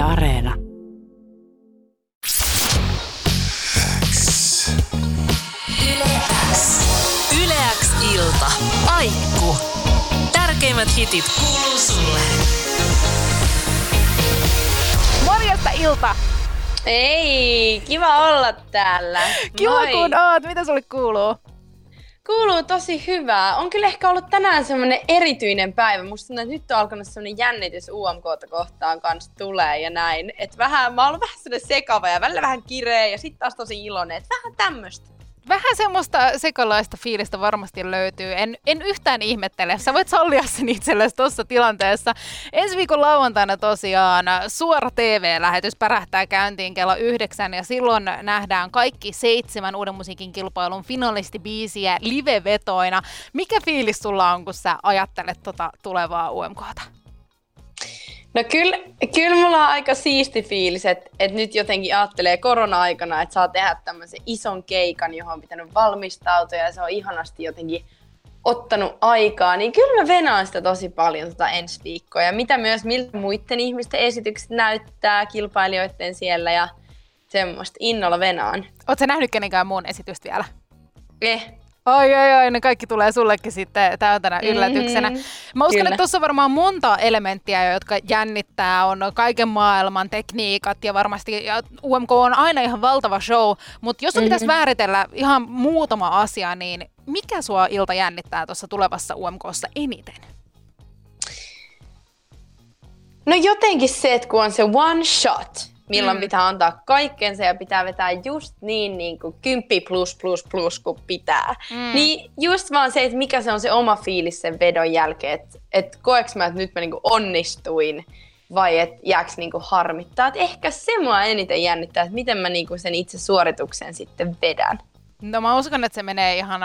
Yle Areena. X. Yle X ilta. Aikku. Tärkeimmät hitit kuuluu sulle. Morjesta Ilta. Ei, kiva olla täällä. Kiva kun oot. Mitä sulle kuuluu? Kuuluu tosi hyvää. On kyllä ehkä ollut tänään semmoinen erityinen päivä. Musta tuntuu, että nyt on alkanut semmoinen jännitys UMK:ta kohtaan kanssa tulee ja näin. Et vähän, mä oon ollut vähän semmoinen sekava ja välillä vähän kireä ja sit taas tosi iloinen. Et vähän tämmöstä. Vähän semmoista sekalaista fiilistä varmasti löytyy. En yhtään ihmettele. Sä voit sallia sen itsellesi tuossa tilanteessa. Ensi viikon lauantaina tosiaan suora TV-lähetys pärähtää käyntiin kello 9 ja silloin nähdään kaikki 7 Uuden musiikin kilpailun finalistibiisiä live-vetoina. Mikä fiilis sulla on, kun sä ajattelet tota tulevaa UMK:ta? No kyllä mulla on aika siisti fiilis, että nyt jotenkin ajattelee korona-aikana, että saa tehdä tämmöisen ison keikan, johon on pitänyt valmistautua ja se on ihanasti jotenkin ottanut aikaa. Niin kyllä mä venaan sitä tosi paljon ensi viikkoa ja mitä myös miltä muiden ihmisten esitykset näyttää kilpailijoiden siellä ja semmoista innolla venaan. Ootko nähnyt kenenkään muun esitystä vielä? Oi, ne kaikki tulee sullekin sitten täytänä yllätyksenä. Mä uskon, että tuossa on varmaan monta elementtiä, jotka jännittää. On kaiken maailman tekniikat ja varmasti ja UMK on aina ihan valtava show. Mutta jos sun pitäisi määritellä ihan muutama asia, niin mikä sua Ilta jännittää tuossa tulevassa UMK:ssa eniten? No jotenkin se, että kun on se one shot. Milloin pitää antaa kaikkensa ja pitää vetää just niin kuin 10 plus kun pitää. Niin just vaan se, että mikä se on se oma fiilis sen vedon jälkeen. Että koeks mä, että nyt mä niinku onnistuin vai et jääks niinku harmittaa. Et ehkä se mua eniten jännittää, että miten mä niinku sen itse suorituksen sitten vedän. No mä uskon, että se menee ihan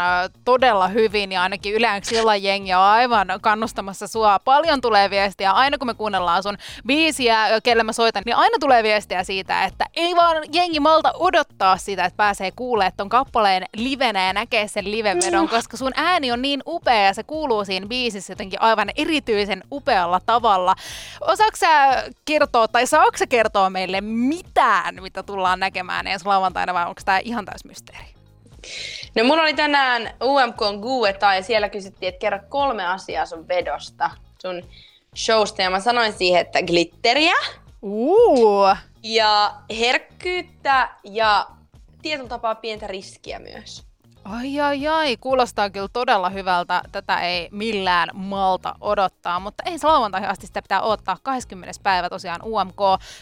todella hyvin ja ainakin yleensä illan jengi on aivan kannustamassa sua. Paljon tulee viestiä, aina kun me kuunnellaan sun biisiä, Kelle mä soitan, niin aina tulee viestiä siitä, että ei vaan jengi malta odottaa sitä, että pääsee kuulemaan ton kappaleen livenä ja näkee sen livevedon, koska sun ääni on niin upea ja se kuuluu siinä biisissä jotenkin aivan erityisen upealla tavalla. Osaatko sä kertoa tai saatko sä kertoa meille mitään, mitä tullaan näkemään ensi lauantaina vai onko tää ihan täys mysteeri? No mulla oli tänään UMK:n Q&A ja siellä kysyttiin, että kerro 3 asiaa sun vedosta, sun showsta ja mä sanoin siihen, että glitteriä ja herkkyyttä ja tietyllä tapaa pientä riskiä myös. Ai, kuulostaa kyllä todella hyvältä. Tätä ei millään malta odottaa, mutta ei se lauantaihin asti sitä pitää odottaa. 20. päivä tosiaan UMK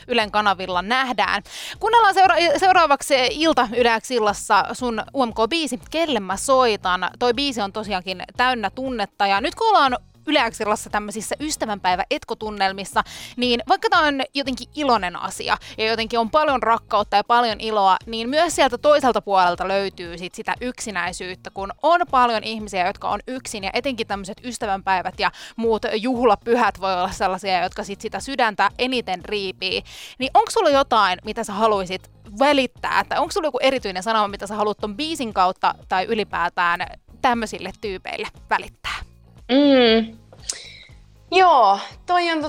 Ylen kanavilla nähdään. Kuunnellaan seuraavaksi Ilta Yle X illassa sun UMK-biisi Kelle mä soitan. Toi biisi on tosiaankin täynnä tunnetta ja nyt kun ollaan Yle X illassa tämmöisissä ystävänpäivä-etkotunnelmissa, niin vaikka tämä on jotenkin iloinen asia ja jotenkin on paljon rakkautta ja paljon iloa, niin myös sieltä toiselta puolelta löytyy sit sitä yksinäisyyttä, kun on paljon ihmisiä, jotka on yksin ja etenkin tämmöiset ystävänpäivät ja muut juhlapyhät voi olla sellaisia, jotka sit sitä sydäntä eniten riipii. Niin onko sulla jotain, mitä sä haluisit välittää? Tai onko sulla joku erityinen sanoma, mitä sä haluat ton biisin kautta tai ylipäätään tämmöisille tyypeille välittää? Joo, toi on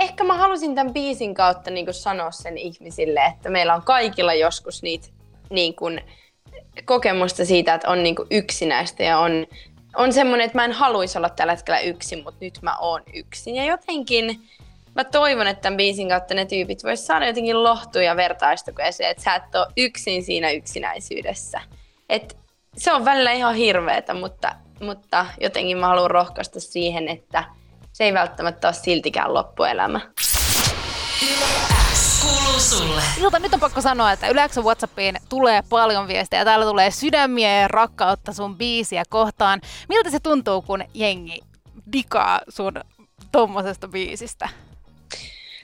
ehkä mä halusin tämän biisin kautta niinku sanoa sen ihmisille, että meillä on kaikilla joskus niitä niinku kokemusta siitä, että on niinku yksinäistä ja on semmoinen, että mä en haluisi olla tällä hetkellä yksin, mutta nyt mä oon yksin. Ja jotenkin mä toivon, että tämän biisin kautta ne tyypit vois saada jotenkin lohtua ja vertaistukeeseen, että sä et oo yksin siinä yksinäisyydessä. Et se on välillä ihan hirveetä, mutta jotenkin mä haluan rohkaista siihen, että se ei välttämättä ole siltikään loppuelämä. Ilta, nyt on pakko sanoa, että Yle X:n WhatsAppiin tulee paljon viestejä. Täällä tulee sydämiä ja rakkautta sun biisiä kohtaan. Miltä se tuntuu, kun jengi digaa sun tommosesta biisistä?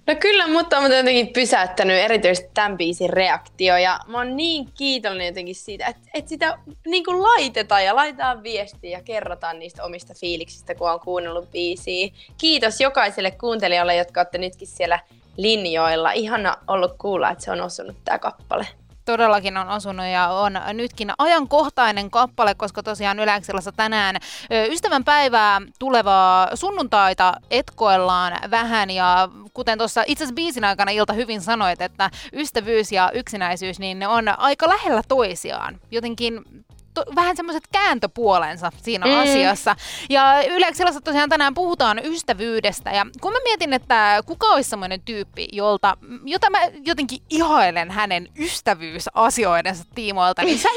No kyllä, mutta on jotenkin pysäyttänyt erityisesti tämän biisin reaktio ja mä oon niin kiitollinen jotenkin siitä, että sitä niin kuin laitetaan ja laitetaan viestiä ja kerrotaan niistä omista fiiliksistä, kun on kuunnellut biisiä. Kiitos jokaiselle kuuntelijalle, jotka olette nytkin siellä linjoilla. Ihana ollut kuulla, että se on osunut tää kappale. todellakin on osunut ja on nytkin ajankohtainen kappale, koska tosiaan Yle X:ssä tänään ystävänpäivää tulevaa sunnuntaita etkoillaan vähän ja kuten tuossa itse asiassa biisin aikana Ilta hyvin sanoit, että ystävyys ja yksinäisyys, niin ne on aika lähellä toisiaan. Jotenkin vähän semmoiset kääntöpuolensa siinä asiassa. Ja Yle X:ssä tosiaan tänään puhutaan ystävyydestä. Ja kun mä mietin, että kuka olisi semmoinen tyyppi, jota mä jotenkin ihailen hänen ystävyysasioidensa tiimoilta, niin sä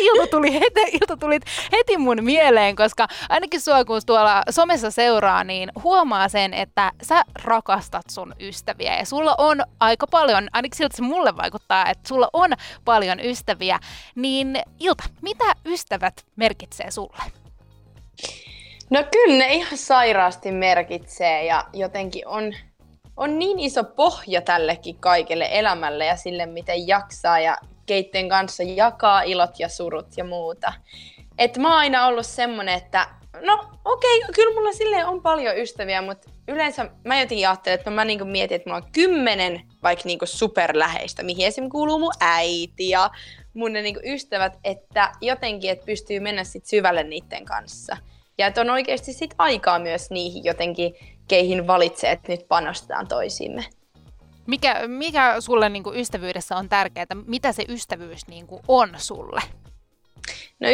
Ilta tulit heti mun mieleen, koska ainakin sua kun tuolla somessa seuraa, niin huomaa sen, että sä rakastat sun ystäviä. Ja sulla on aika paljon, ainakin siltä se mulle vaikuttaa, että sulla on paljon ystäviä. Niin Ilta, mitä ystävät merkitsee sulle? No kyllä ne ihan sairaasti merkitsee ja jotenkin on niin iso pohja tällekin kaikelle elämälle ja sille miten jaksaa ja keitten kanssa jakaa ilot ja surut ja muuta. Et mä oon aina ollut semmonen, että no okei, kyllä mulla silleen on paljon ystäviä, mutta yleensä mä jotenkin ajattelen, että mä niinku mietin, että mulla on 10 vaikka niinku superläheistä, mihin esim. Kuuluu mun äiti ja mun ne niinku ystävät, että jotenkin et pystyy mennä sit syvälle niiden kanssa. Ja että on oikeasti sit aikaa myös niihin jotenkin, keihin valitsee, että nyt panostetaan toisiimme. Mikä sulle niinku ystävyydessä on tärkeää? Mitä se ystävyys niinku on sulle? No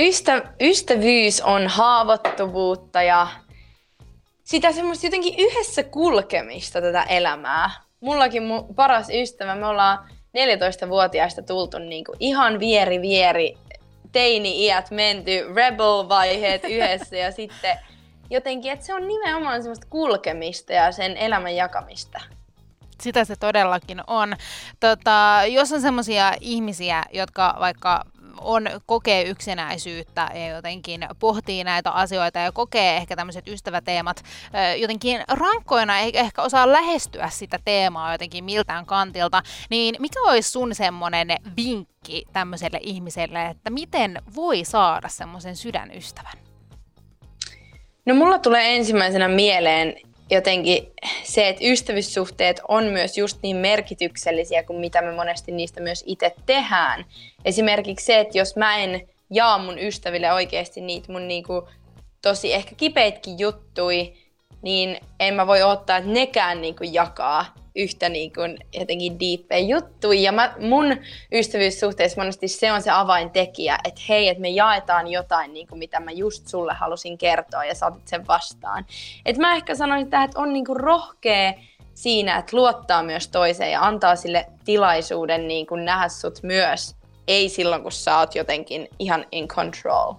ystävyys on haavoittuvuutta ja sitä semmoista jotenkin yhdessä kulkemista tätä elämää. Mullakin mun paras ystävä, me ollaan 14-vuotiaista tultu niinku ihan vieri, teini-iät menty, rebel-vaiheet yhdessä ja sitten jotenkin, että se on nimenomaan semmoista kulkemista ja sen elämän jakamista. Sitä se todellakin on. Jos on semmoisia ihmisiä, jotka vaikka kokee yksinäisyyttä ja jotenkin pohtii näitä asioita ja kokee ehkä tämmöiset ystäväteemat jotenkin rankkoina, eikä ehkä osaa lähestyä sitä teemaa jotenkin miltään kantilta, niin mikä olisi sun semmoinen vinkki tämmöiselle ihmiselle, että miten voi saada semmoisen sydänystävän? No mulla tulee ensimmäisenä mieleen jotenkin se, että ystävyyssuhteet on myös just niin merkityksellisiä kuin mitä me monesti niistä myös itse tehdään. Esimerkiksi se, että jos mä en jaa mun ystäville oikeasti niitä mun niinku tosi ehkä kipeitkin juttui, niin en mä voi odottaa, että nekään niinku jakaa yhtä niinku jotenkin diippejä juttuja. Ja mun ystävyyssuhteessa monesti se on se avaintekijä, että hei, että me jaetaan jotain, niinku, mitä mä just sulle halusin kertoa ja saatit sen vastaan. Et mä ehkä sanoisin tähän, että on niinku rohkea siinä, että luottaa myös toiseen ja antaa sille tilaisuuden niinku nähdä sut myös. Ei silloin, kun sä oot jotenkin ihan in control.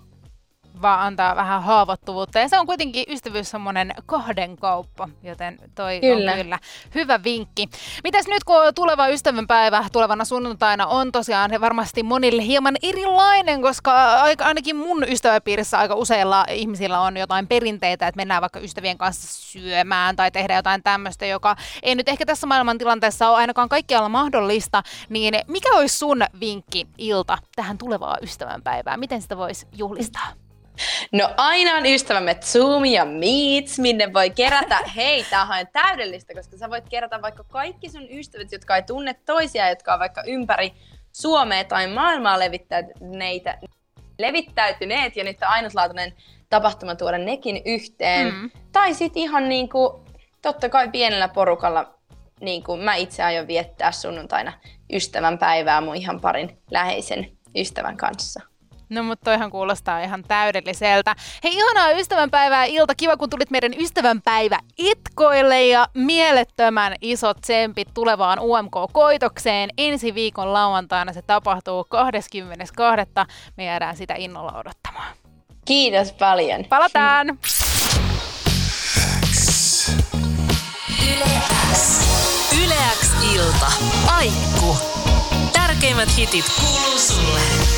Vaan antaa vähän haavoittuvuutta. Ja se on kuitenkin ystävyys semmoinen kahden kauppa, joten toi kyllä on kyllä hyvä vinkki. Mitäs nyt, kun tuleva ystävänpäivä tulevana sunnuntaina on tosiaan varmasti monille hieman erilainen, koska ainakin mun ystäväpiirissä aika useilla ihmisillä on jotain perinteitä, että mennään vaikka ystävien kanssa syömään tai tehdään jotain tämmöistä, joka ei nyt ehkä tässä maailmantilanteessa ole ainakaan kaikkialla mahdollista. Niin mikä olisi sun vinkki, Ilta, tähän tulevaan ystävänpäivään? Miten sitä voisi juhlistaa? No aina on ystävämme Zoom ja Meets, minne voi kerätä, hei tämähän on täydellistä, koska sä voit kerätä vaikka kaikki sun ystävät, jotka ei tunne toisia, jotka on vaikka ympäri Suomea tai maailmaa levittäytyneet ja nyt on ainutlaatuinen tapahtuma tuoda nekin yhteen. Tai sit ihan niinku, totta kai pienellä porukalla, niinku mä itse aion viettää sunnuntaina ystävänpäivää mun ihan parin läheisen ystävän kanssa. No mutta toihan kuulostaa ihan täydelliseltä. Hei, ihanaa ystävänpäivää Ilta, kiva kun tulit meidän ystävänpäivä itkoille ja mielettömän isot tsempit tulevaan UMK-koitokseen. Ensi viikon lauantaina se tapahtuu 22. Me jäädään sitä innolla odottamaan. Kiitos paljon. Palataan! Yle X Ilta. Aikku. Tärkeimmät hitit kuuluu sulle.